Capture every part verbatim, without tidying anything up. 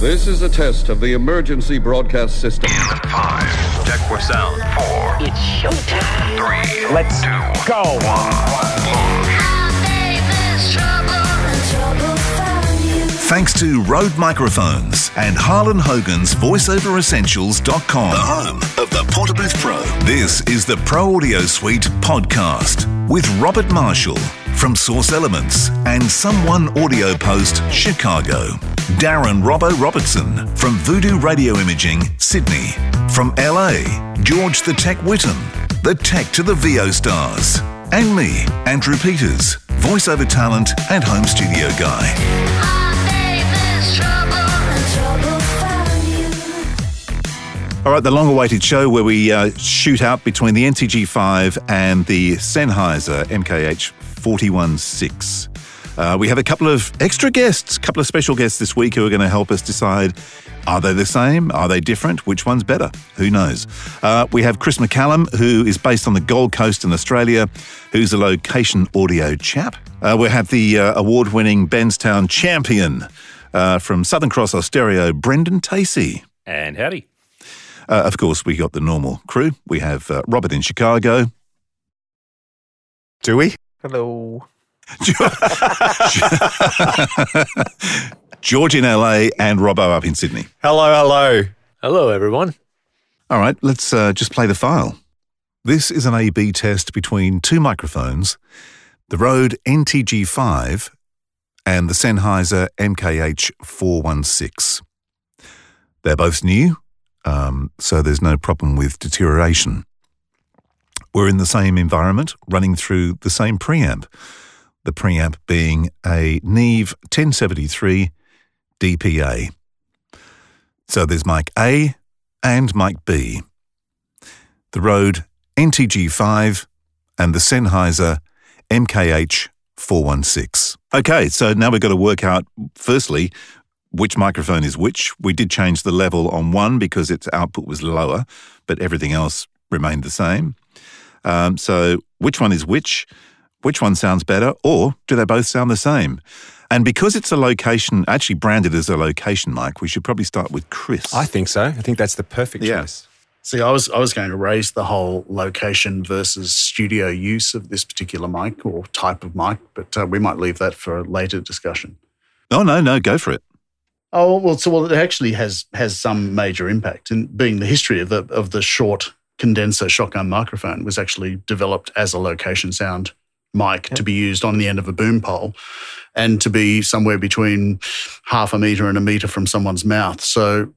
This is a test of the emergency broadcast system. In five, check for sound. Four. It's showtime. Three. Let's two, go. One. How big is trouble? Trouble found you. Thanks to Rode Microphones and Harlan Hogan's voiceover essentials dot com, the home of the PortaBooth Pro. This is the Pro Audio Suite podcast with Robert Marshall from Source Elements and Someone Audio Post, Chicago. Darren Robbo Robertson from Voodoo Radio Imaging, Sydney. From L A, George the Tech Whittam, the tech to the V O stars. And me, Andrew Peters, voiceover talent and home studio guy. All right, the long-awaited show where we uh, shoot out between the N T G five and the Sennheiser M K H four one six. Uh, we have a couple of extra guests, a couple of special guests this week who are going to help us decide, are they the same? Are they different? Which one's better? Who knows? Uh, we have Chris McCallum, who is based on the Gold Coast in Australia, who's a location audio chap. Uh, we have the uh, award-winning Benstown champion uh, from Southern Cross Austereo, Brendan Tacey. And howdy. Uh, of course, we got the normal crew. We have uh, Robert in Chicago. Do we? Hello. George in L A and Robbo up in Sydney. Hello, hello. Hello, everyone. All right, let's uh, just play the file. This is an A B test between two microphones, the Rode N T G five and the Sennheiser M K H four one six. They're both new, um, so there's no problem with deterioration. We're in the same environment, running through the same preamp. The preamp being a Neve ten seventy-three D P A. So there's mic A and mic B. The Rode N T G five and the Sennheiser M K H four one six. Okay, so now we've got to work out, firstly, which microphone is which. We did change the level on one because its output was lower, but everything else remained the same. Um, so which one is which? Which one sounds better, or do they both sound the same? And because it's a location, actually branded as a location mic, we should probably start with Chris. I think so. I think that's the perfect yeah. choice. See, I was I was going to raise the whole location versus studio use of this particular mic or type of mic, but uh, we might leave that for a later discussion. Oh, no, no, go for it. Oh, well, so well, it actually has has some major impact, in being the history of the of the short condenser shotgun microphone was actually developed as a location sound mic yep. to be used on the end of a boom pole and to be somewhere between half a metre and a metre from someone's mouth. So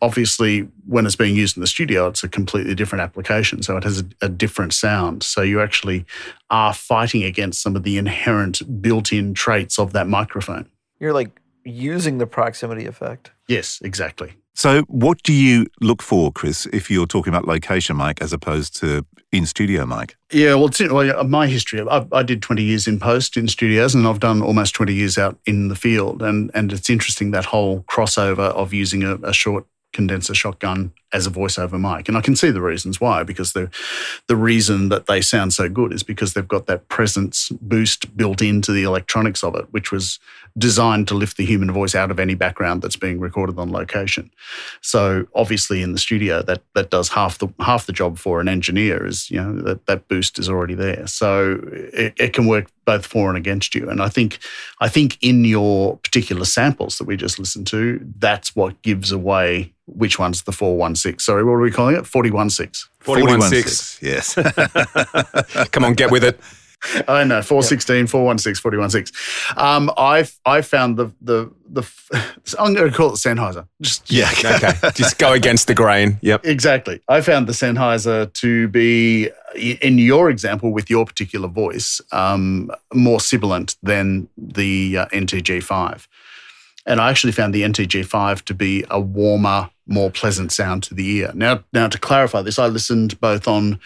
obviously when it's being used in the studio, it's a completely different application. So it has a, a different sound. So you actually are fighting against some of the inherent built-in traits of that microphone. You're like using the proximity effect. Yes, exactly. So what do you look for, Chris, if you're talking about location mic as opposed to in-studio mic? Yeah, well, it's, well my history, I, I did twenty years in post in studios and I've done almost twenty years out in the field. And and it's interesting, that whole crossover of using a, a short condenser shotgun as a voiceover mic. And I can see the reasons why, because the the reason that they sound so good is because they've got that presence boost built into the electronics of it, which was designed to lift the human voice out of any background that's being recorded on location. So obviously in the studio, that that does half the half the job for an engineer, is, you know, that, that boost is already there. So it, it can work both for and against you. And I think I think in your particular samples that we just listened to, that's what gives away which one's the four one six. Sorry, what are we calling it? four one six. four one six, yes. Come on, get with it. I know, four sixteen, four one six, four one six. Um, I I found the, the, the I'm going to call it the Sennheiser. Just, yeah, okay. Just go against the grain. Yep. Exactly. I found the Sennheiser to be, in your example with your particular voice, um, more sibilant than the uh, N T G five. And I actually found the N T G five to be a warmer, more pleasant sound to the ear. Now, now to clarify this, I listened both on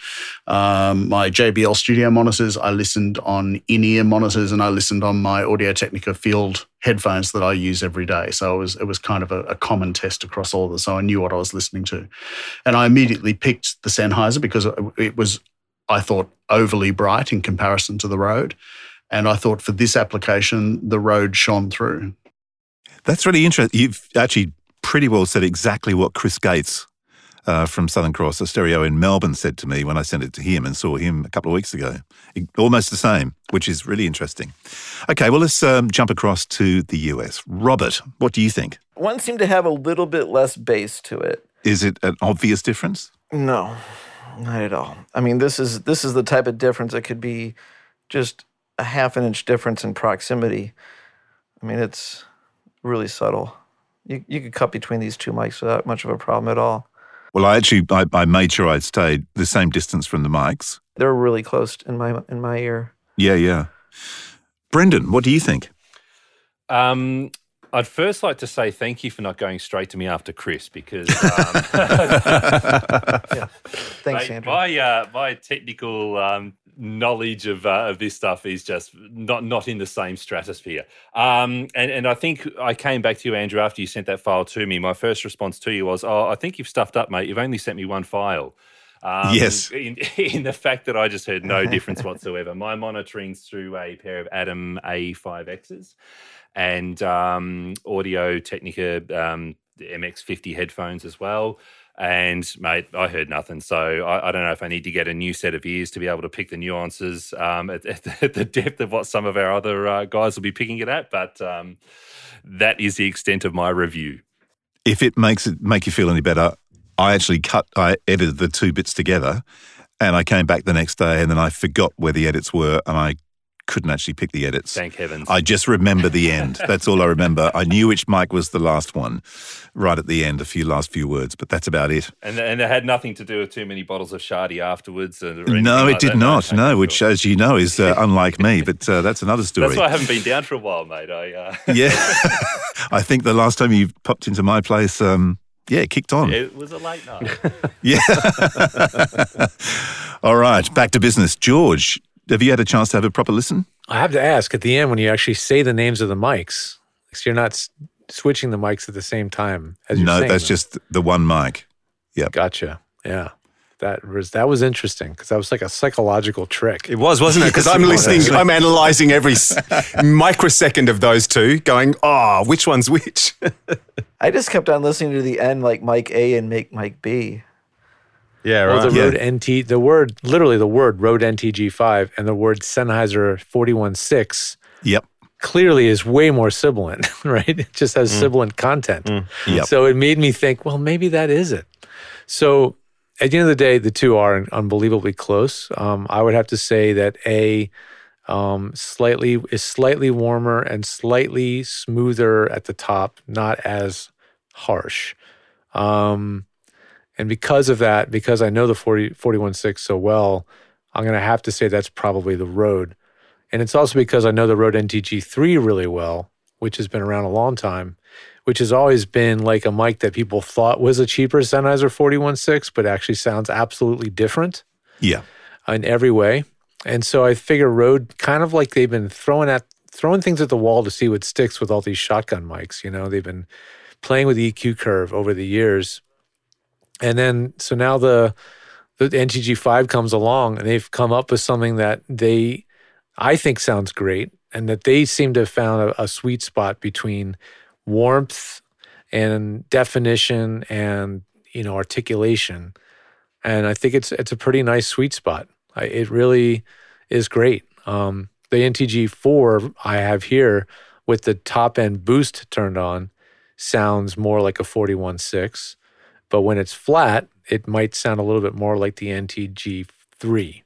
um, my J B L studio monitors, I listened on in-ear monitors, and I listened on my Audio-Technica field headphones that I use every day. So it was it was kind of a, a common test across all of this, so I knew what I was listening to. And I immediately picked the Sennheiser because it was, I thought, overly bright in comparison to the Rode. And I thought for this application, the Rode shone through. That's really interesting. You've actually pretty well said exactly what Chris Gates uh, from Southern Cross Austereo in Melbourne said to me when I sent it to him and saw him a couple of weeks ago. It, almost the same, which is really interesting. Okay, well, let's um, jump across to the U S. Robert, what do you think? One seemed to have a little bit less bass to it. Is it an obvious difference? No, not at all. I mean, this is this is the type of difference that could be just a half an inch difference in proximity. I mean, it's really subtle. You you could cut between these two mics without much of a problem at all. Well, I actually I, I made sure I stayed the same distance from the mics. They're really close in my in my ear. Yeah, yeah. Brendan, what do you think? Um. I'd first like to say thank you for not going straight to me after Chris because um, yeah. Thanks, mate, my, uh, my technical um, knowledge of uh, of this stuff is just not not in the same stratosphere. Um, and, and I think I came back to you, Andrew, after you sent that file to me. My first response to you was, oh, I think you've stuffed up, mate. You've only sent me one file. Um, yes. In, in the fact that I just heard no difference whatsoever. My monitoring's through a pair of Adam A five X's and um, Audio-Technica um, M X fifty headphones as well. And, mate, I heard nothing. So I, I don't know if I need to get a new set of ears to be able to pick the nuances um, at, at, the, at the depth of what some of our other uh, guys will be picking it at. But um, that is the extent of my review. If it makes it make you feel any better, I actually cut, I edited the two bits together and I came back the next day and then I forgot where the edits were and I couldn't actually pick the edits. Thank heavens. I just remember the end. That's all I remember. I knew which mic was the last one right at the end, a few last few words, but that's about it. And and it had nothing to do with too many bottles of Shardy afterwards? Or no, it like did that. not, no, which sure. as you know is uh, unlike me, but uh, that's another story. That's why I haven't been down for a while, mate. I uh... Yeah. I think the last time you popped into my place... Um, Yeah, it kicked on. It was a late night. Yeah. All right, back to business. George, have you had a chance to have a proper listen? I have to ask at the end when you actually say the names of the mics, so you're not s- switching the mics at the same time as you're no, saying No, that's them. Just the one mic. Yeah. Gotcha. Yeah. That was that was interesting because that was like a psychological trick. It was, wasn't it? Because I'm listening, I'm analysing every microsecond of those two going, oh, which one's which? I just kept on listening to the end like Mike A and make Mike B. Yeah, right. Well, the yeah. Rode N T, the word, literally the word Rode N T G five and the word Sennheiser four one six. Yep. Clearly is way more sibilant, right? It just has mm. sibilant content. Mm. Yep. So it made me think, well, maybe that is it. So... At the end of the day, the two are unbelievably close. Um, I would have to say that A um, slightly is slightly warmer and slightly smoother at the top, not as harsh. Um, and because of that, because I know the forty, forty-one point six so well, I'm going to have to say that's probably the Rode. And it's also because I know the Rode N T G three really well, which has been around a long time, which has always been like a mic that people thought was a cheaper Sennheiser four one six, but actually sounds absolutely different. Yeah. In every way. And so I figure Rode, kind of like they've been throwing at throwing things at the wall to see what sticks with all these shotgun mics. You know, they've been playing with the E Q curve over the years. And then, so now the, the N T G five comes along and they've come up with something that they, I think sounds great and that they seem to have found a, a sweet spot between warmth and definition and, you know, articulation. And I think it's it's a pretty nice sweet spot. I, it really is great. Um, the N T G four I have here with the top-end boost turned on sounds more like a forty-one point six, but when it's flat, it might sound a little bit more like the N T G three.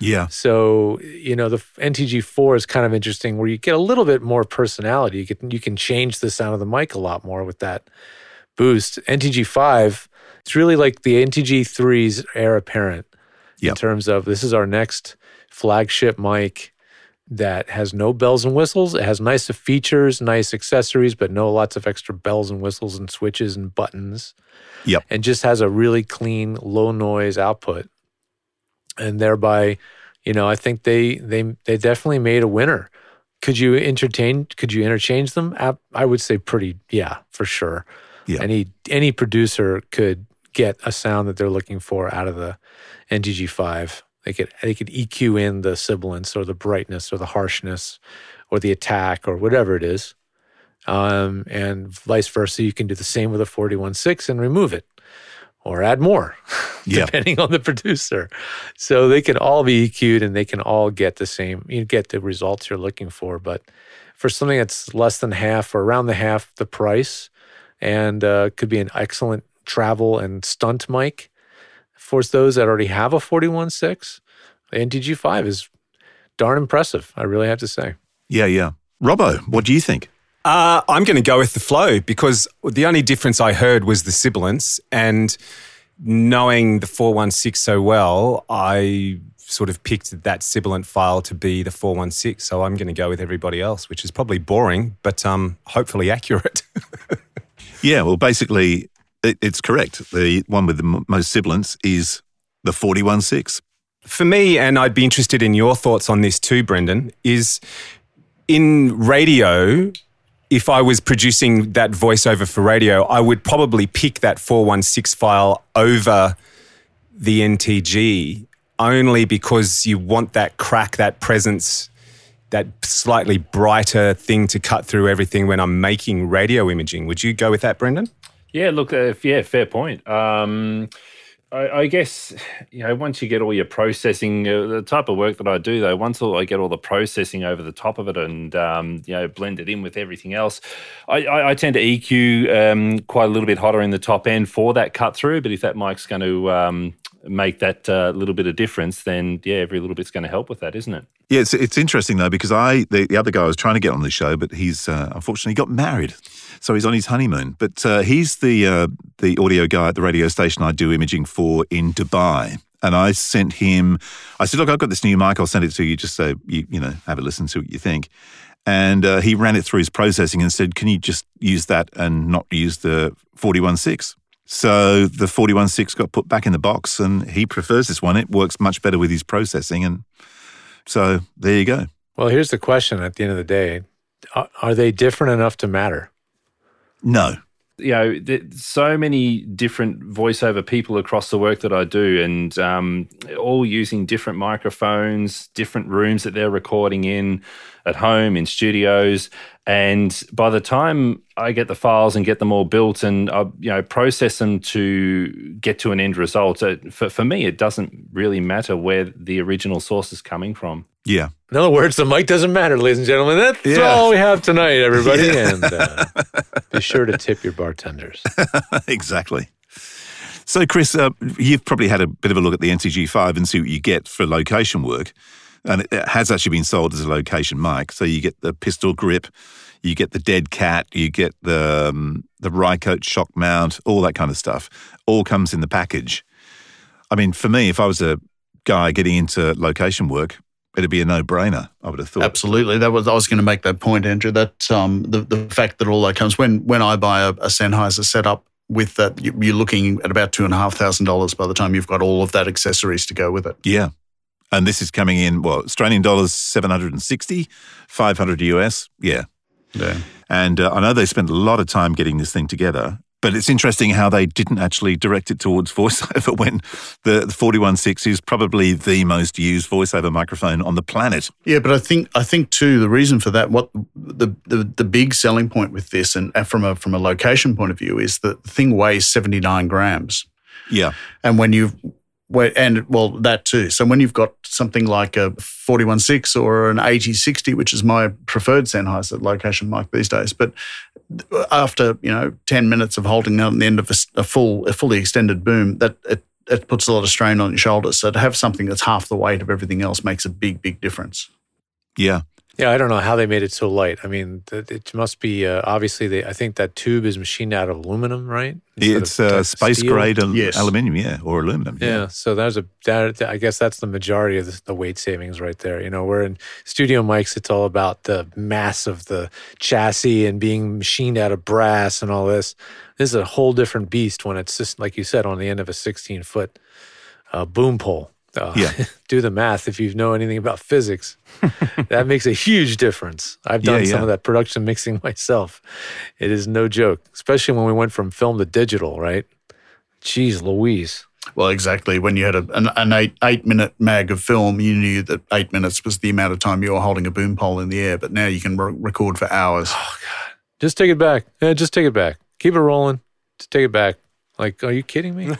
Yeah. So, you know, the N T G four is kind of interesting where you get a little bit more personality. You can, you can change the sound of the mic a lot more with that boost. N T G five, it's really like the N T G three's heir apparent yep. in terms of this is our next flagship mic that has no bells and whistles. It has nice features, nice accessories, but no lots of extra bells and whistles and switches and buttons. Yep. And just has a really clean, low noise output. And thereby, you know, I think they they they definitely made a winner. Could you entertain? Could you interchange them? I, I would say pretty, yeah, for sure. Yeah. Any any producer could get a sound that they're looking for out of the N T G five. They could they could E Q in the sibilance or the brightness or the harshness or the attack or whatever it is, um, and vice versa. You can do the same with a forty-one six and remove it or add more, yeah. depending on the producer. So they can all be E Q'd and they can all get the same, you get the results you're looking for. But for something that's less than half or around the half the price and uh, could be an excellent travel and stunt mic, for those that already have a forty-one six, the N T G five is darn impressive, I really have to say. Yeah, yeah. Robbo, what do you think? Uh, I'm going to go with the flow because the only difference I heard was the sibilance, and knowing the four one six so well, I sort of picked that sibilant file to be the four one six, so I'm going to go with everybody else, which is probably boring, but um, hopefully accurate. Yeah, well, basically, it, it's correct. The one with the m- most sibilance is the forty-one six. For me, and I'd be interested in your thoughts on this too, Brendan, is in radio, if I was producing that voiceover for radio, I would probably pick that four one six file over the N T G only because you want that crack, that presence, that slightly brighter thing to cut through everything when I'm making radio imaging. Would you go with that, Brendan? Yeah, look, uh, yeah, fair point. Um I, I guess, you know, once you get all your processing, uh, the type of work that I do, though, once all, I get all the processing over the top of it and, um, you know, blend it in with everything else, I, I, I tend to E Q um, quite a little bit hotter in the top end for that cut through. But if that mic's going to um, make that uh, little bit of difference, then, yeah, every little bit's going to help with that, isn't it? Yeah, it's, it's interesting, though, because I the, the other guy I was trying to get on the show, but he's uh, unfortunately got married. So he's on his honeymoon. But uh, he's the uh, the audio guy at the radio station I do imaging for in Dubai. And I sent him, I said, look, I've got this new mic. I'll send it to you just so you, you know, have a listen to what you think. And uh, he ran it through his processing and said, can you just use that and not use the forty-one six? So the forty-one six got put back in the box and he prefers this one. It works much better with his processing. And so there you go. Well, here's the question at the end of the day. Are, are they different enough to matter? No. You know, there's so many different voiceover people across the work that I do, and um, all using different microphones, different rooms that they're recording in, at home, in studios. And by the time I get the files and get them all built and I, you know, process them to get to an end result, so for, for me, it doesn't really matter where the original source is coming from. Yeah. In other words, the mic doesn't matter, ladies and gentlemen. That's yeah. all we have tonight, everybody. Yeah. And uh, be sure to tip your bartenders. Exactly. So, Chris, uh, you've probably had a bit of a look at the N T G five and see what you get for location work. And it has actually been sold as a location mic. So you get the pistol grip, you get the dead cat, you get the, um, the Rycote shock mount, all that kind of stuff. All comes in the package. I mean, for me, if I was a guy getting into location work, it'd be a no-brainer, I would have thought. Absolutely. That was I was going to make that point, Andrew, that um, the, the fact that all that comes, when when I buy a, a Sennheiser setup with that, you're looking at about two thousand five hundred dollars by the time you've got all of that accessories to go with it. Yeah. And this is coming in, well, Australian dollars, seven hundred sixty, five hundred U S. Yeah. Yeah. And uh, I know they spent a lot of time getting this thing together, but it's interesting how they didn't actually direct it towards voiceover when the, the forty-one six is probably the most used voiceover microphone on the planet. Yeah, but I think I think too the reason for that, what the the, the big selling point with this, and from a from a location point of view, is that the thing weighs seventy-nine grams. Yeah, and when you've and well that too. So when you've got something like a forty-one six or an eighty sixty, which is my preferred Sennheiser location mic these days, but after, you know, ten minutes of holding out at the end of a, a full, a fully extended boom, that it, it puts a lot of strain on your shoulders. So to have something that's half the weight of everything else makes a big, big difference. Yeah. Yeah, I don't know how they made it so light. I mean, it must be, uh, obviously, they, I think that tube is machined out of aluminum, right? Instead it's uh, space-grade al- yes. aluminum, yeah, or aluminum. Yeah, yeah. So there's a, that, I guess that's the majority of the, the weight savings right there. You know, we're in studio mics, it's all about the mass of the chassis and being machined out of brass and all this. This is a whole different beast when it's just, like you said, on the end of a sixteen-foot uh, boom pole. Uh, yeah. Do the math if you know anything about physics. That makes a huge difference. I've done yeah, yeah. some of that production mixing myself. It is no joke, especially when we went from film to digital, right? Jeez Louise. Well, exactly. When you had a, an, an eight, eight-minute mag of film, you knew that eight minutes was the amount of time you were holding a boom pole in the air, but now you can re- record for hours. Oh, God. Just take it back. Yeah, just take it back. Keep it rolling. Just take it back. Like, are you kidding me?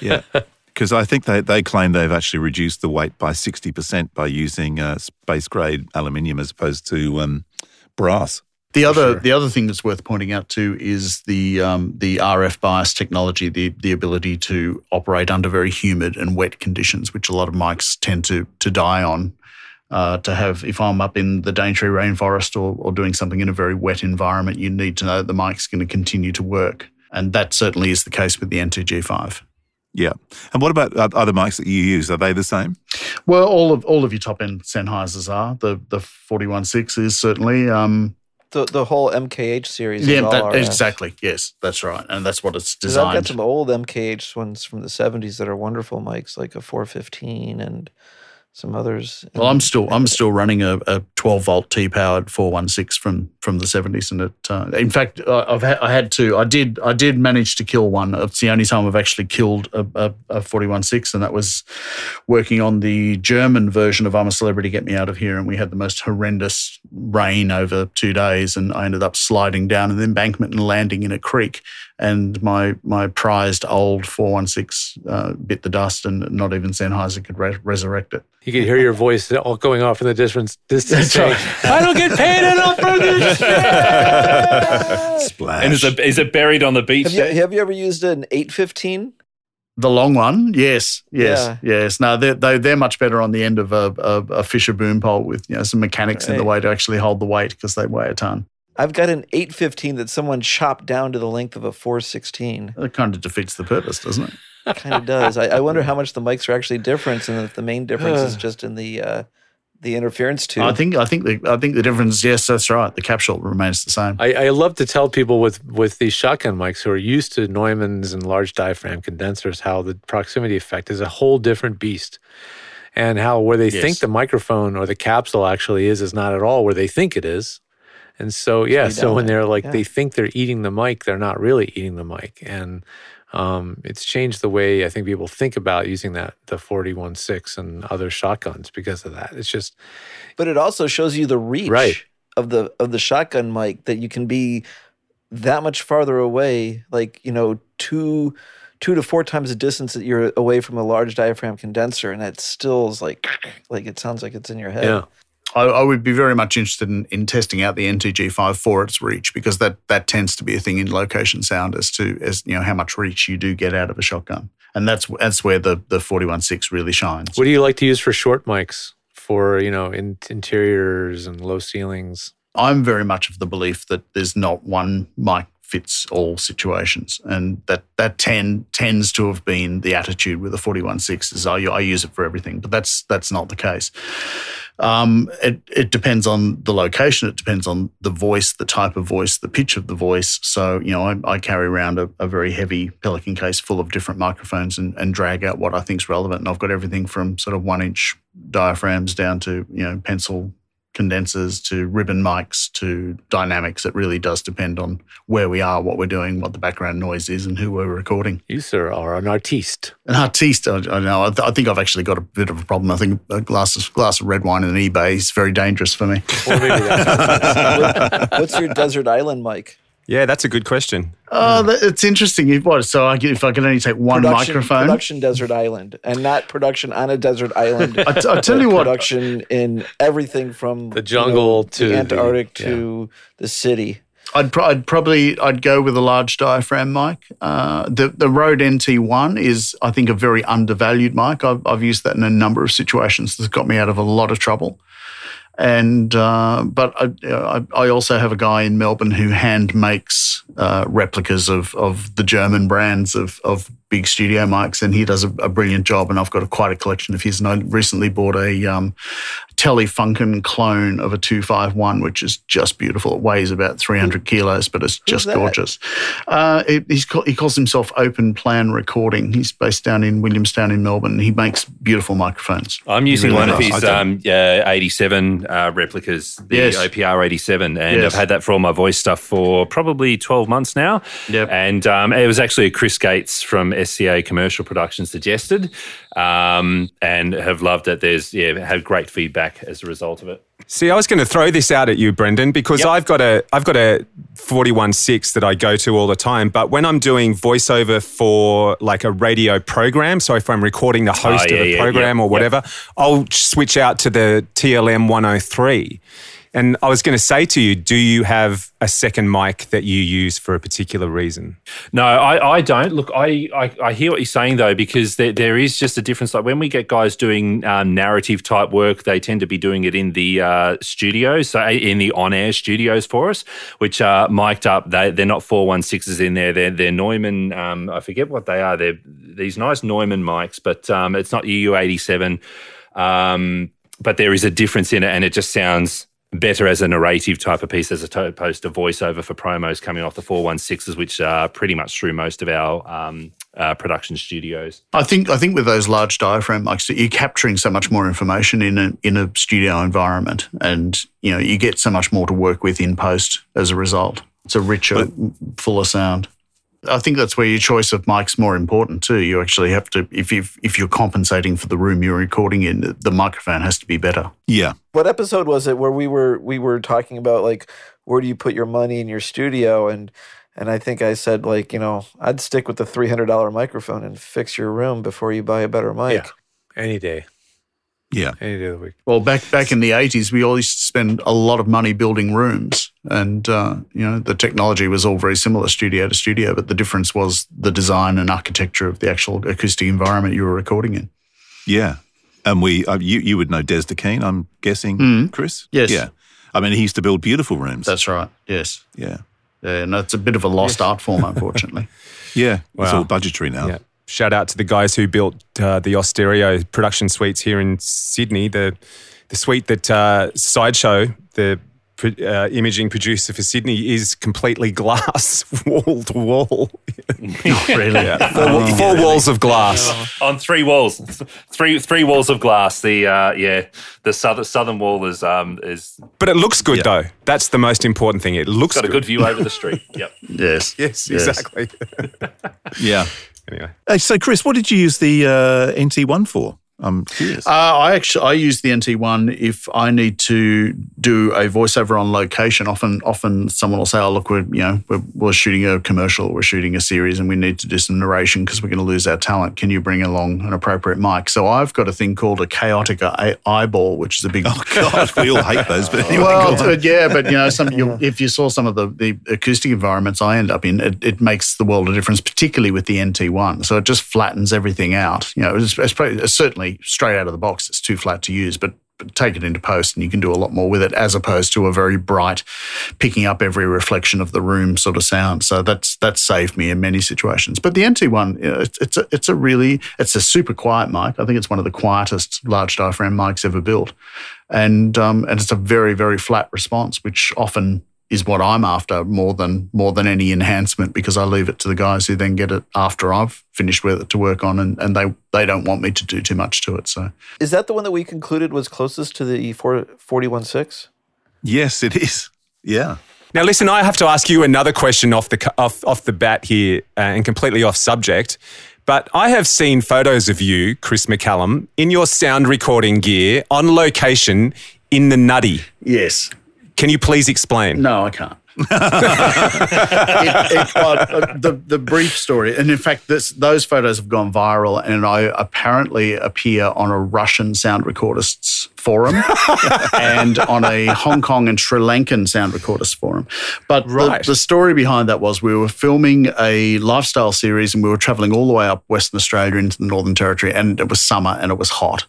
Yeah. Because I think they, they claim they've actually reduced the weight by sixty percent by using uh, space-grade aluminium as opposed to um, brass. The other sure. the other thing that's worth pointing out too is the um, the R F bias technology, the the ability to operate under very humid and wet conditions, which a lot of mics tend to to die on. Uh, to have, if I'm up in the Daintree rainforest or, or doing something in a very wet environment, you need to know that the mic's going to continue to work. And that certainly is the case with the N T G five. Yeah. And what about other mics that you use? Are they the same? Well, all of all of your top-end Sennheisers are. The the forty-one six is certainly. Um, the the whole M K H series yeah, is all that, R F. Exactly. Yes, that's right. And that's what it's designed. I've got some old M K H ones from the seventies that are wonderful mics, like a four fifteen and some others. Well, I'm still I'm still running a, a twelve volt T-powered four one six from from the seventies, and it. Uh, in fact, I've ha- I had to I did I did manage to kill one. It's the only time I've actually killed a, a, a forty-one six, and that was working on the German version of "I'm a Celebrity, Get Me Out of Here," and we had the most horrendous rain over two days, and I ended up sliding down an embankment and landing in a creek, and my my prized old four one six uh, bit the dust, and not even Sennheiser could re- resurrect it. You can hear your voice all going off in the distance. distance right. I don't get paid enough for this shit. Splash. And is it, is it buried on the beach? Have you, have you ever used an eight fifteen? The long one? Yes, yes, yeah. yes. No, they're, they, they're much better on the end of a, a, a Fisher boom pole with, you know, some mechanics right. in the way to actually hold the weight, because they weigh a ton. I've got an eight fifteen that someone chopped down to the length of a four sixteen. That kind of defeats the purpose, doesn't it? It kind of does. I, I wonder how much the mics are actually different, and if the main difference is just in the uh, the interference tube. I think I think the I think the difference. Yes, that's right. The capsule remains the same. I, I love to tell people with with these shotgun mics who are used to Neumanns and large diaphragm condensers how the proximity effect is a whole different beast, and how where they yes. think the microphone or the capsule actually is is not at all where they think it is. And so yeah, so, so when they're like yeah. they think they're eating the mic, they're not really eating the mic, and. Um, it's changed the way I think people think about using that, the forty-one six and other shotguns because of that. It's just, but it also shows you the reach right. of the of the shotgun mic, that you can be that much farther away, like, you know, two two to four times the distance that you're away from a large diaphragm condenser, and that still is like like it sounds like it's in your head. Yeah. I, I would be very much interested in, in testing out the N T G five for its reach, because that, that tends to be a thing in location sound as to as you know how much reach you do get out of a shotgun, and that's that's where the the forty-one six really shines. What do you like to use for short mics for you know in, interiors and low ceilings? I'm very much of the belief that there's not one mic fits all situations, and that that ten, tends to have been the attitude with the forty-one six is I, I use it for everything, but that's that's not the case. Um, it, it depends on the location, it depends on the voice, the type of voice, the pitch of the voice. So, you know, I, I carry around a, a very heavy Pelican case full of different microphones and, and drag out what I think is relevant, and I've got everything from sort of one-inch diaphragms down to, you know, pencil condensers to ribbon mics to dynamics. It really does depend on where we are, what we're doing, what the background noise is, and who we're recording. You, sir, are an artiste. An artiste. I, I know. I, th- I think I've actually got a bit of a problem. I think a glass of, glass of red wine and an eBay is very dangerous for me. Or maybe that's what, what's your desert island mic? Yeah, that's a good question. Oh, that, it's interesting. If, what, so I, if I can only take one production, microphone. Production desert island, and not production on a desert island. I, t- I tell you what. Production in everything from the jungle you know, to the Antarctic the, yeah. to the city. I'd, pro- I'd probably I'd go with a large diaphragm mic. Uh, the the Rode N T one is, I think, a very undervalued mic. I've, I've used that in a number of situations. That's got me out of a lot of trouble. And uh, but I, I also have a guy in Melbourne who hand makes uh, replicas of, of the German brands of, of big studio mics, and he does a, a brilliant job. And I've got a, quite a collection of his. And I recently bought a um, Telefunken clone of a two fifty-one, which is just beautiful. It weighs about three hundred kilos, but it's just gorgeous. Uh, it, he's call, he calls himself Open Plan Recording. He's based down in Williamstown in Melbourne. He makes beautiful microphones. I'm using really one nice. of his um, uh, eighty-seven. Uh, replicas, the yes. O P R eighty-seven, and yes. I've had that for all my voice stuff for probably twelve months now. Yep. And um, it was actually a Chris Gates from S C A Commercial Production suggested, um, and have loved it. There's yeah, had great feedback as a result of it. See, I was going to throw this out at you, Brendan, because yep. I've got a I've got a forty-one six that I go to all the time. But when I'm doing voiceover for like a radio program, so if I'm recording the host oh, yeah, of a yeah, program yeah, or whatever, yep. I'll switch out to the T L M one oh three. And I was going to say to you, do you have a second mic that you use for a particular reason? No, I, I don't. Look, I, I, I hear what you're saying, though, because there, there is just a difference. Like when we get guys doing uh, narrative-type work, they tend to be doing it in the uh, studios, so in the on-air studios for us, which are mic'd up. They, they're not four sixteens in there. They're, they're Neumann. Um, I forget what they are. They're these nice Neumann mics, but um, it's not E U eighty-seven. Um, but there is a difference in it, and it just sounds better as a narrative type of piece as opposed to voiceover for promos coming off the four sixteens, which are pretty much through most of our um, uh, production studios. I think I think with those large diaphragm mics, you're capturing so much more information in a, in a studio environment, and you know you get so much more to work with in post as a result. It's a richer, but, fuller sound. I think that's where your choice of mic's more important too. You actually have to, if you if you're compensating for the room you're recording in, the microphone has to be better. Yeah. What episode was it where we were we were talking about like where do you put your money in your studio, and and I think I said like, you know, I'd stick with the three hundred dollars microphone and fix your room before you buy a better mic. Yeah. Any day. Yeah. Any day of the week. Well, back back in the eighties, we all used to spend a lot of money building rooms. And, uh, you know, the technology was all very similar studio to studio, but the difference was the design and architecture of the actual acoustic environment you were recording in. Yeah. And we, uh, you you would know Des DeKeen, I'm guessing, mm. Chris? Yes. Yeah. I mean, he used to build beautiful rooms. That's right. Yes. Yeah. Yeah. And that's a bit of a lost yes. art form, unfortunately. yeah. Wow. It's all budgetary now. Yeah. Shout out to the guys who built uh, the Austereo production suites here in Sydney, the the suite that uh, Sideshow, the uh, imaging producer for Sydney, is completely glass, wall to wall. Not really. Yeah. Four, oh, four yeah, walls really. Of glass. Yeah. On three walls. Three three walls of glass. The uh, yeah, the southern, southern wall is... um is. But it looks good, yeah. though. That's the most important thing. It looks good. It's got good. a good view over the street. Yep. Yes. Yes, yes. exactly. yeah. Anyway. Hey, so, Chris, what did you use the uh, N T one for? I'm curious. Uh, I actually I use the N T one if I need to do a voiceover on location. Often, often someone will say, "Oh, look, we're you know we're, we're shooting a commercial, we're shooting a series, and we need to do some narration because we're going to lose our talent. Can you bring along an appropriate mic?" So I've got a thing called a Kaotica Eyeball, which is a big oh god, we all hate those. But anyway, well, yeah, but you know, some you, if you saw some of the, the acoustic environments I end up in, it, it makes the world a difference, particularly with the N T one. So it just flattens everything out. You know, it's, it's, probably, it's certainly. Straight out of the box, it's too flat to use, but, but take it into post and you can do a lot more with it as opposed to a very bright, picking up every reflection of the room sort of sound. So that's that's saved me in many situations. But the N T one, you know, it's, it's, a, it's a really, it's a super quiet mic. I think it's one of the quietest large diaphragm mics ever built. And um, and it's a very, very flat response, which often is what I'm after more than more than any enhancement, because I leave it to the guys who then get it after I've finished with it to work on, and, and they, they don't want me to do too much to it. So, is that the one that we concluded was closest to the forty-one six? Yes, it is. Yeah. Now, listen, I have to ask you another question off the off off the bat here, uh, and completely off subject. But I have seen photos of you, Chris McCallum, in your sound recording gear on location in the Nutty. Yes. Can you please explain? No, I can't. it, it, uh, the, the brief story, and in fact, this, those photos have gone viral, and I apparently appear on a Russian sound recordists forum and on a Hong Kong and Sri Lankan sound recordists forum. But right. the, the story behind that was we were filming a lifestyle series, and we were travelling all the way up Western Australia into the Northern Territory, and it was summer and it was hot.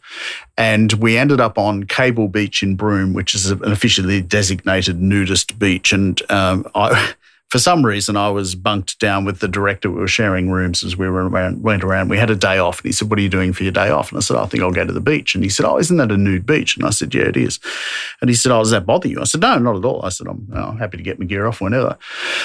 And we ended up on Cable Beach in Broome, which is an officially designated nudist beach. And um, I, for some reason, I was bunked down with the director. We were sharing rooms as we were around, went around. We had a day off, and he said, "What are you doing for your day off?" And I said, "I think I'll go to the beach." And he said, "Oh, isn't that a nude beach?" And I said, "Yeah, it is." And he said, "Oh, does that bother you?" I said, "No, not at all." I said, I'm, I'm happy to get my gear off whenever."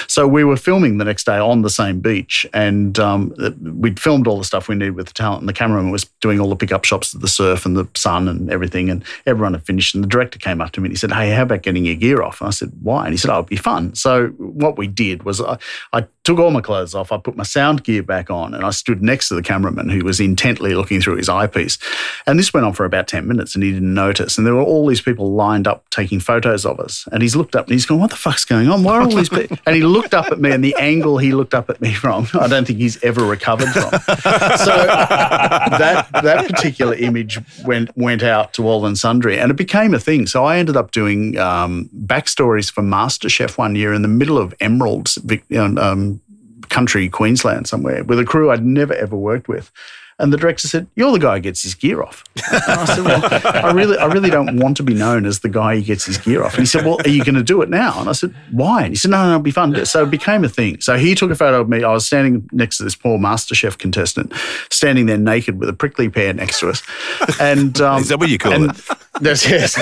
So we were filming the next day on the same beach, and um, we'd filmed all the stuff we needed with the talent, and the cameraman was doing all the pickup shots of the surf and the sun and everything, and everyone had finished. And the director came up to me and he said, "Hey, how about getting your gear off?" And I said, "Why?" And he said, "Oh, it'd be fun." So what we did was I, I took all my clothes off, I put my sound gear back on, and I stood next to the cameraman who was intently looking through his eyepiece. And this went on for about ten minutes and he didn't notice. And there were all these people lined up taking photos of us. And he's looked up and he's gone, what the fuck's going on? Why are all these people? And he looked up at me, and the angle he looked up at me from, I don't think he's ever recovered from. So that that particular image went went out to all and sundry, and it became a thing. So I ended up doing um, backstories for MasterChef one year in the middle of Emeralds, um, country Queensland somewhere, with a crew I'd never ever worked with. And the director said, "You're the guy who gets his gear off." And I said, "Well, I really, I really don't want to be known as the guy who gets his gear off." And he said, "Well, are you going to do it now?" And I said, "Why?" And he said, "No, no, it'll be fun." So it became a thing. So he took a photo of me. I was standing next to this poor MasterChef contestant, standing there naked with a prickly pear next to us. And um, is that what you call and, it? That's, yes.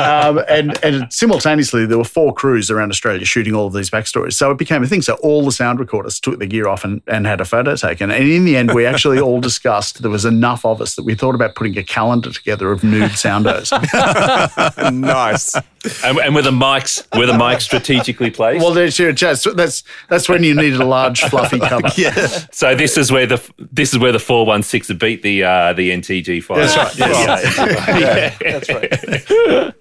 um, and and simultaneously, there were four crews around Australia shooting all of these backstories. So it became a thing. So all the sound recorders took their gear off and, and had a photo taken. And in the end, we actually all discussed, there was enough of us that we thought about putting a calendar together of nude soundos. Nice. And, and were the mics were the mics strategically placed? Well, there's your chance. That's that's when you needed a large fluffy cover. Yeah. So this is where the this is where the four one six beat the uh, the N T G five. That's right. Yes. Yeah. Yeah. Yeah. That's right.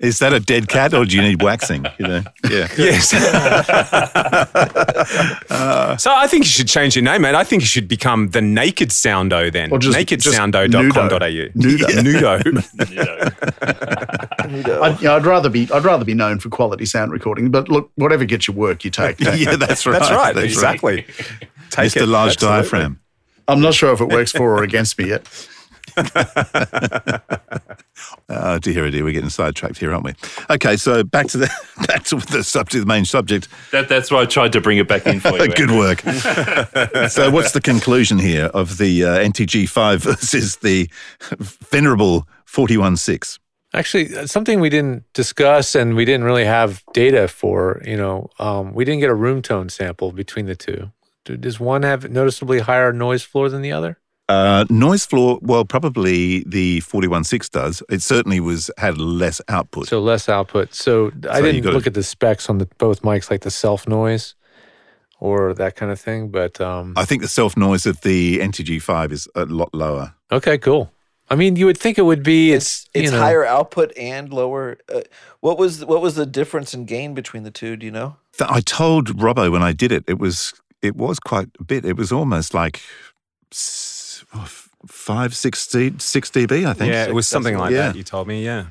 Is that a dead cat, or do you need waxing? You know? Yeah. Yes. uh, so I think you should change your name, mate. I think you should become the Naked Soundo then. Or just, naked soundo dot com dot a u. Nudo. Nudo. Nudo. Nudo. I'd, you know, I'd rather be I'd rather be known for quality sound recording. But look, whatever gets you work, you take. take. Yeah, that's right. That's right. That's exactly. Right. Take Mister It. Large Absolutely. Diaphragm. I'm not sure if it works for or against me yet. Oh dear, oh dear, we're getting sidetracked here, aren't we? Okay, so back to the back to the subject, the main subject. That, that's why I tried to bring it back in for you. Good work. So, what's the conclusion here of the uh, N T G five versus the venerable four one six? Actually, something we didn't discuss, and we didn't really have data for. You know, um, we didn't get a room tone sample between the two. Does one have noticeably higher noise floor than the other? Uh, noise floor, well, probably the four one six does. It certainly was had less output. So less output. So, so I didn't look to... at the specs on the, both mics, like the self noise or that kind of thing. But um, I think the self noise of the N T G five is a lot lower. Okay, cool. I mean, you would think it would be. It's it's, it's you know, higher output and lower. Uh, what was what was the difference in gain between the two? Do you know? Th- I told Robbo when I did it. It was it was quite a bit. It was almost like. Oh, five, six, six dB, I think. Yeah, it was something like yeah. that you told me, yeah.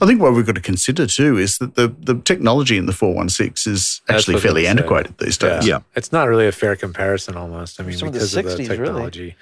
I think what we've got to consider too is that the, the technology in the four one six is actually fairly antiquated these days. Yeah. yeah, It's not really a fair comparison almost, I mean, Some because of the, sixties, of the technology. Really.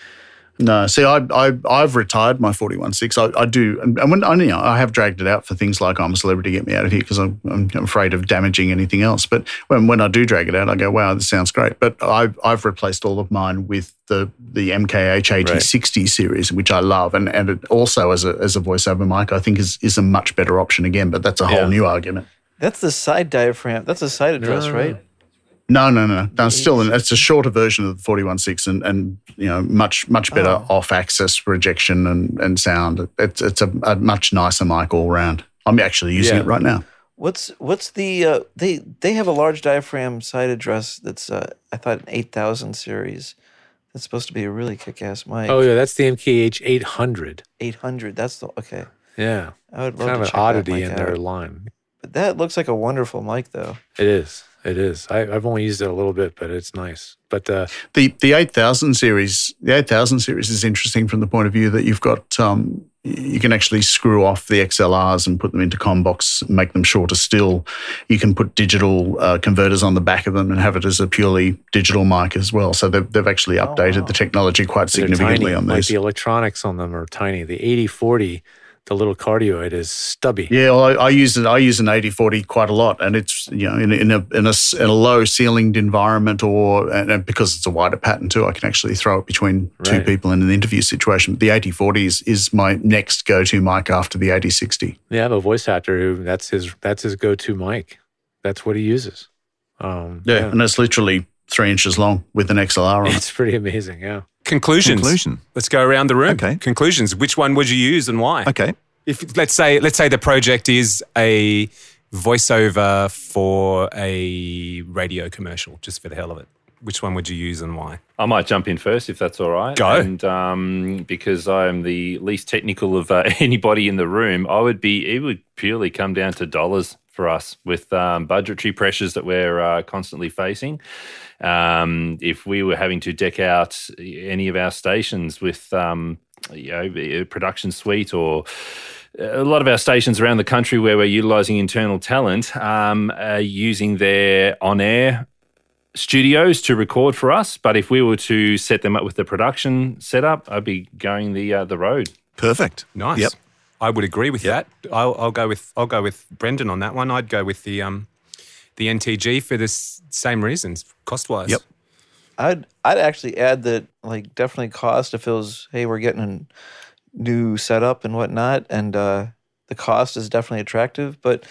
No, see, I, I, I've retired my four one six. I, I do, and when, I, you know, I have dragged it out for things like I'm a Celebrity, Get Me Out of Here, because I'm, I'm afraid of damaging anything else. But when, when I do drag it out, I go, wow, this sounds great. But I've, I've replaced all of mine with the, the M K H eighty sixty series, which I love, and, and it also as a as a voiceover mic, I think is, is a much better option again. But that's a whole yeah. new argument. That's the side diaphragm. That's a side address, no, right? No, no, no. no it's still, an, it's a shorter version of the four one six, and, and you know, much, much better oh. off-axis rejection and, and sound. It's it's a, a much nicer mic all round. I'm actually using yeah. it right now. What's what's the uh, they they have a large diaphragm side address that's uh, I thought an eight thousand series. That's supposed to be a really kick-ass mic. Oh yeah, that's the M K H eight hundred. eight hundred. That's the okay. Yeah, I would love kind to of check an oddity in out. Their line. But that looks like a wonderful mic, though. It is. It is. I, I've only used it a little bit, but it's nice. But uh, the the eight thousand series, the eight thousand series is interesting from the point of view that you've got um, you can actually screw off the X L Rs and put them into Combox, make them shorter still. You can put digital uh, converters on the back of them and have it as a purely digital mic as well. So they've they've actually updated oh, wow. the technology quite significantly tiny. On these. Like the electronics on them are tiny. The eighty forty. The little cardioid is stubby. Yeah, well, I, I use it. I use an eighty forty quite a lot, and it's you know in, in, a, in a in a low ceilinged environment, or and, and because it's a wider pattern too, I can actually throw it between right. two people in an interview situation. But the eighty forty is, is my next go to mic after the eighty sixty. Yeah, I have a voice actor who that's his that's his go to mic. That's what he uses. Um, yeah, yeah, and it's literally three inches long with an X L R on it. It's pretty amazing. Yeah. Conclusions. Conclusion. Let's go around the room. Okay. Conclusions. Which one would you use and why? Okay. If let's say let's say the project is a voiceover for a radio commercial, just for the hell of it. Which one would you use and why? I might jump in first if that's all right. Go. And um, because I'm the least technical of uh, anybody in the room, I would be. It would purely come down to dollars for us with um, budgetary pressures that we're uh, constantly facing. Um, if we were having to deck out any of our stations with, um, you know, a production suite or a lot of our stations around the country where we're utilising internal talent, um, are using their on-air studios to record for us. But if we were to set them up with the production setup, I'd be going the uh, the road. Perfect. Nice. Yep. I would agree with yep. that. I'll, I'll go with I'll go with Brendan on that one. I'd go with the um the N T G for the same reasons, cost wise. Yep. I'd I'd actually add that, like, definitely cost. If it was, hey, we're getting an new setup and whatnot, and uh, the cost is definitely attractive. But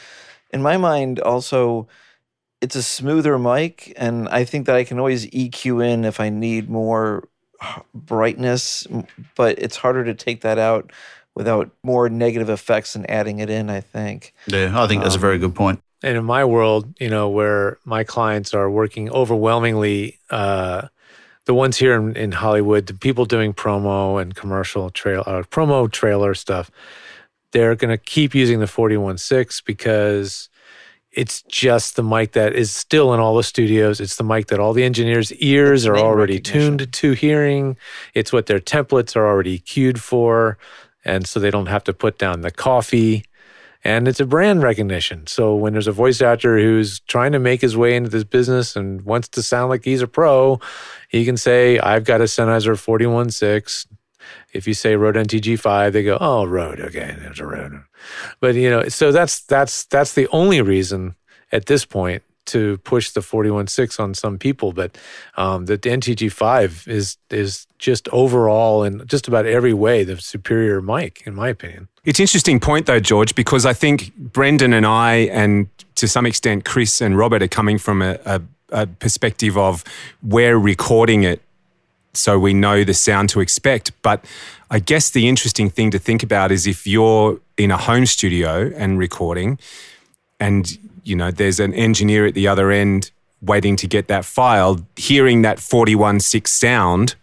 in my mind, also, it's a smoother mic, and I think that I can always E Q in if I need more brightness, but it's harder to take that out without more negative effects than adding it in, I think. Yeah, I think that's um, a very good point. And in my world, you know, where my clients are working overwhelmingly, uh, the ones here in, in Hollywood, the people doing promo and commercial trail, uh, promo trailer stuff, they're going to keep using the forty one six because it's just the mic that is still in all the studios. It's the mic that all the engineers' ears are already tuned to hearing. It's what their templates are already cued for, and so they don't have to put down the coffee. And it's a brand recognition. So when there's a voice actor who's trying to make his way into this business and wants to sound like he's a pro, he can say, I've got a Sennheiser forty one six. If you say Rode N T G five, they go, oh, Rode, okay, there's a Rode. But, you know, so that's that's that's the only reason at this point to push the forty one six on some people. But um, the N T G five is is just overall, in just about every way, the superior mic, in my opinion. It's an interesting point, though, George, because I think Brendan and I, and to some extent Chris and Robert, are coming from a, a, a perspective of we're recording it so we know the sound to expect. But I guess the interesting thing to think about is if you're in a home studio and recording, and, you know, there's an engineer at the other end waiting to get that file, hearing that forty one six sound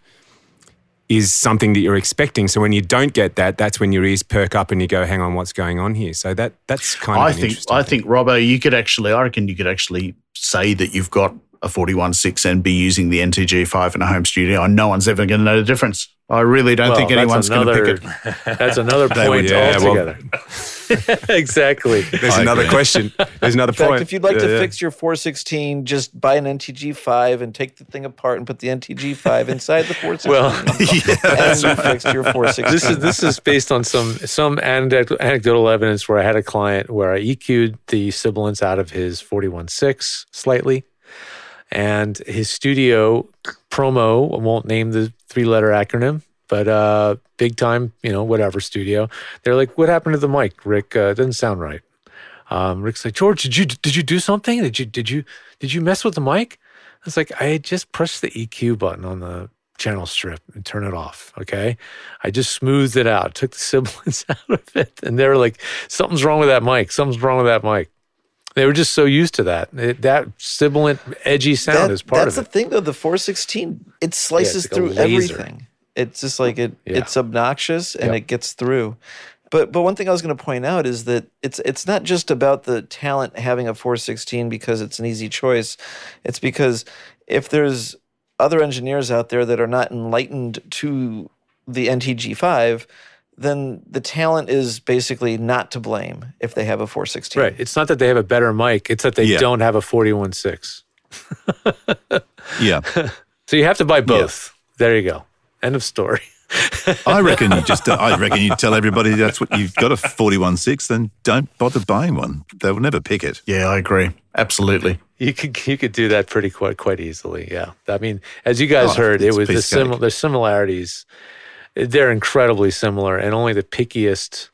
is something that you're expecting. So when you don't get that, that's when your ears perk up and you go, hang on, what's going on here? So that that's kind of I an think, interesting I thing. think, Robbo, you could actually, I reckon you could actually say that you've got a forty one six and be using the N T G five in a home studio, and no one's ever going to know the difference. I really don't well, think anyone's going to pick it. That's another point yeah, altogether. Well, exactly. There's I another agree. question. There's another in fact, point. If you'd like yeah, to yeah. fix your four sixteen, just buy an N T G five and take the thing apart and put the N T G five inside the four sixteen. Well, yeah, that's and right. you fixed your four sixteen. This is this is based on some some anecdotal evidence where I had a client where I E Q'd the sibilance out of his forty one six slightly. And his studio promo, I won't name the three-letter acronym, but uh, big time, you know, whatever studio. They're like, what happened to the mic, Rick? Uh, it doesn't sound right. Um, Rick's like, George, did you did you do something? Did you did you did you mess with the mic? I was like, I just pressed the E Q button on the channel strip and turn it off, okay? I just smoothed it out, took the sibilance out of it, and they were like, something's wrong with that mic. Something's wrong with that mic. They were just so used to that. It, that sibilant, edgy sound that, is part of it. That's the thing, though. The four sixteen, it slices yeah, like through everything. It's just like it. Yeah. It's obnoxious and yep. it gets through. But but one thing I was going to point out is that it's it's not just about the talent having a four sixteen because it's an easy choice. It's because if there's other engineers out there that are not enlightened to the N T G five, then the talent is basically not to blame if they have a four sixteen. Right. It's not that they have a better mic. It's that they yeah. don't have a forty one six. yeah. So you have to buy both. Yeah. There you go. End of story. I reckon you just. I reckon you tell everybody that's what you've got a forty one six, then don't bother buying one. They will never pick it. Yeah, I agree. Absolutely. You could you could do that pretty quite quite easily. Yeah. I mean, as you guys oh, heard, it was the similar the similarities. They're incredibly similar, and only the pickiest,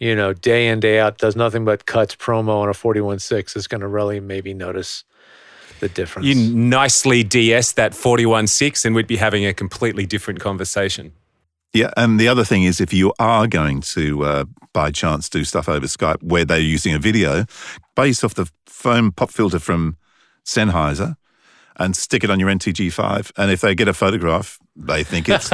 you know, day in, day out, does nothing but cuts promo on a forty one six is going to really maybe notice the difference. You nicely D S that forty one six and we'd be having a completely different conversation. Yeah, and the other thing is, if you are going to, uh, by chance, do stuff over Skype where they're using a video, base off the foam pop filter from Sennheiser and stick it on your N T G five. And if they get a photograph, they think it's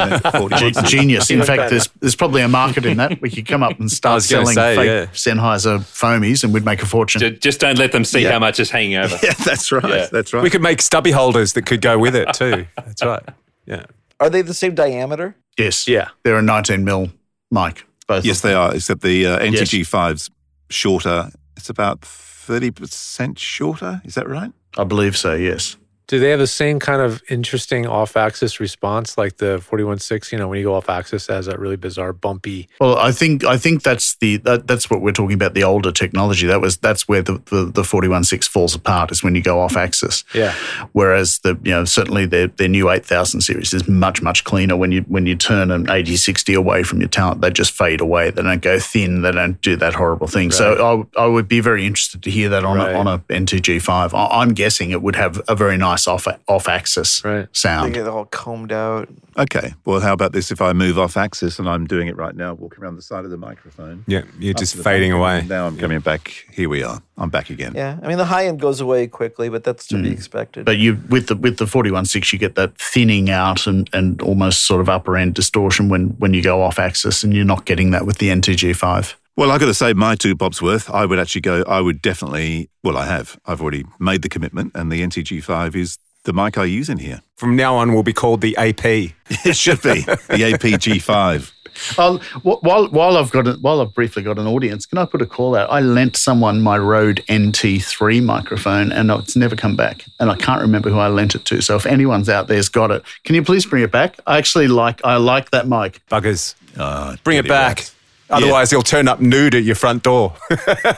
genius. In fact, there's there's probably a market in that. We could come up and start selling say, fake yeah. Sennheiser foamies and we'd make a fortune. Just don't let them see yeah. how much is hanging over. Yeah, that's right. Yeah. That's right. We could make stubby holders that could go with it too. That's right. Yeah. Are they the same diameter? Yes. Yeah. They're a nineteen mil mic. Both yes, they are, except the uh, N T G five's yes. shorter. It's about thirty percent shorter. Is that right? I believe so, yes. Do they have the same kind of interesting off-axis response like the forty-one six? You know, when you go off-axis, it has that really bizarre bumpy. Well, I think I think that's the that, that's what we're talking about. The older technology that was that's where the the, the forty-one six falls apart is when you go off-axis. Yeah. Whereas the you know certainly their their new eight thousand series is much much cleaner. When you when you turn an eighty sixty away from your talent, they just fade away. They don't go thin. They don't do that horrible thing. Right. So I I would be very interested to hear that on right. a, on a N T G five. I, I'm guessing it would have a very nice off off axis right. sound. They get all combed out. Okay. Well, how about this? If I move off axis, and I'm doing it right now, walking around the side of the microphone. Yeah, you're just fading away. Now I'm yeah. coming back. Here we are. I'm back again. Yeah. I mean, the high end goes away quickly, but that's to mm. be expected. But you with the with the forty-one six, you get that thinning out and, and almost sort of upper end distortion when when you go off axis, and you're not getting that with the N T G five. Well, I've got to say, my two bob's worth, I would actually go, I would definitely, well, I have. I've already made the commitment, and the N T G five is the mic I use in here. From now on, we'll be called the A P. It should be, the A P G five. I'll, while while I've got a, while I've briefly got an audience, can I put a call out? I lent someone my Rode N T three microphone, and it's never come back. And I can't remember who I lent it to. So if anyone's out there's got it, can you please bring it back? I actually like I like that mic. Buggers, oh, bring it back. Right. Otherwise, yeah. he'll turn up nude at your front door. Exactly.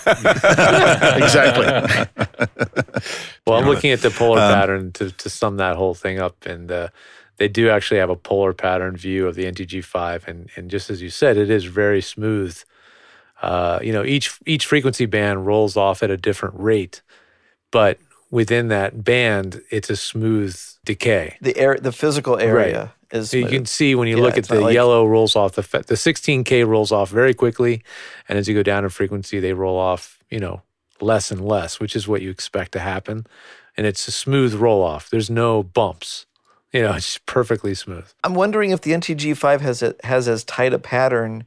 Well, I'm looking at the polar um, pattern to, to sum that whole thing up. And uh, they do actually have a polar pattern view of the N T G five. And, and just as you said, it is very smooth. Uh, you know, each each frequency band rolls off at a different rate. But within that band, it's a smooth decay. The air, the physical area. Right. So you can see when you yeah, look at the like, yellow rolls off, the the sixteen K rolls off very quickly, and as you go down in frequency, they roll off, you know, less and less, which is what you expect to happen. And it's a smooth roll off. There's no bumps. You know, it's perfectly smooth. I'm wondering if the N T G five has a, has as tight a pattern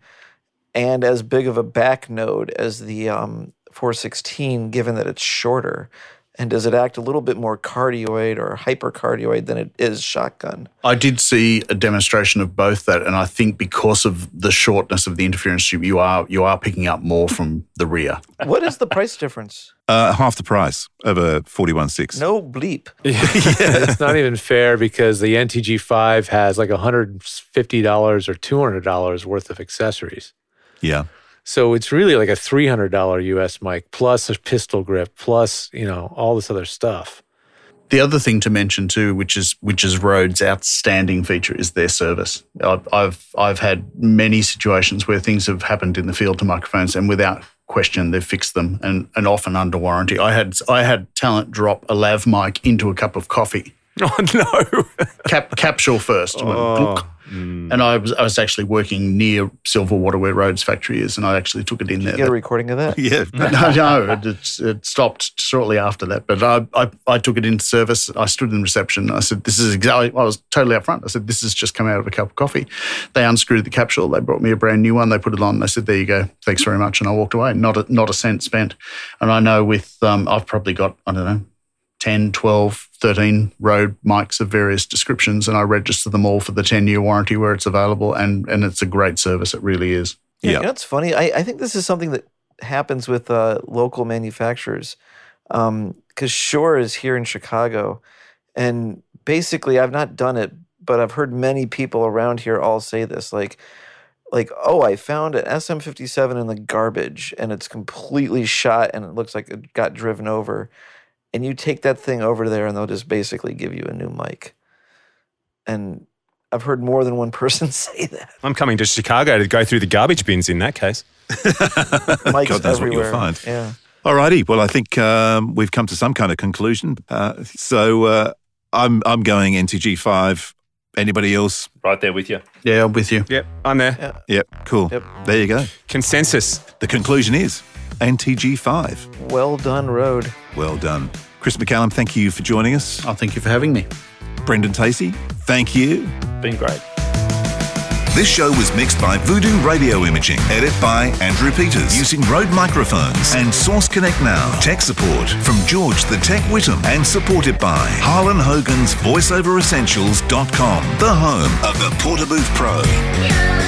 and as big of a back node as the um, four sixteen, given that it's shorter. And does it act a little bit more cardioid or hypercardioid than it is shotgun? I did see a demonstration of both that, and I think because of the shortness of the interference tube, you are you are picking up more from the rear. What is the price difference? Uh, half the price of a forty-one six. No bleep. Yeah. It's not even fair because the N T G five has like one hundred fifty dollars or two hundred dollars worth of accessories. Yeah. So it's really like a three hundred dollars U S mic plus a pistol grip plus, you know, all this other stuff. The other thing to mention too, which is which is Rode's outstanding feature, is their service. I've I've, I've had many situations where things have happened in the field to microphones, and without question, they've fixed them, and, and often under warranty. I had I had talent drop a lav mic into a cup of coffee. Oh no! Cap, capsule first. Oh. Mm. And I was I was actually working near Silverwater, where Rhodes Factory is, and I actually took it in Did there. You get a recording of that? Yeah, no, no it, it stopped shortly after that. But I, I I took it into service. I stood in reception. I said, "This is exactly." I was totally upfront. I said, "This has just come out of a cup of coffee." They unscrewed the capsule. They brought me a brand new one. They put it on. They said, "There you go. Thanks very much." And I walked away. Not a, not a cent spent. And I know with um, I've probably got I don't know. ten, twelve, thirteen Rode mics of various descriptions, and I register them all for the ten-year warranty where it's available, and, and it's a great service. It really is. Yeah, yep. You know, it's funny. I, I think this is something that happens with uh, local manufacturers because um, Shure is here in Chicago, and basically I've not done it, but I've heard many people around here all say this, like, like, oh, I found an S M fifty-seven in the garbage, and it's completely shot, and it looks like it got driven over. And you take that thing over there and they'll just basically give you a new mic. And I've heard more than one person say that. I'm coming to Chicago to go through the garbage bins in that case. Mics God, that's everywhere. What you'll find. Yeah. All righty. Well, I think um, we've come to some kind of conclusion. Uh, so uh, I'm I'm going N T G five Anybody else? Right there with you. Yeah, I'm with you. Yep, I'm there. Yep, yep. Cool. Yep. There you go. Consensus. The conclusion is N T G five. Well done, Rode. Well done. Chris McCallum, thank you for joining us. Oh, thank you for having me. Brendan Tacey, thank you. Been great. This show was mixed by Voodoo Radio Imaging. Edit by Andrew Peters. Using Rode microphones and Source Connect Now. Tech support from George the Tech Whittam. And supported by Harlan Hogan's voiceover essentials dot com. The home of the PortaBooth Pro.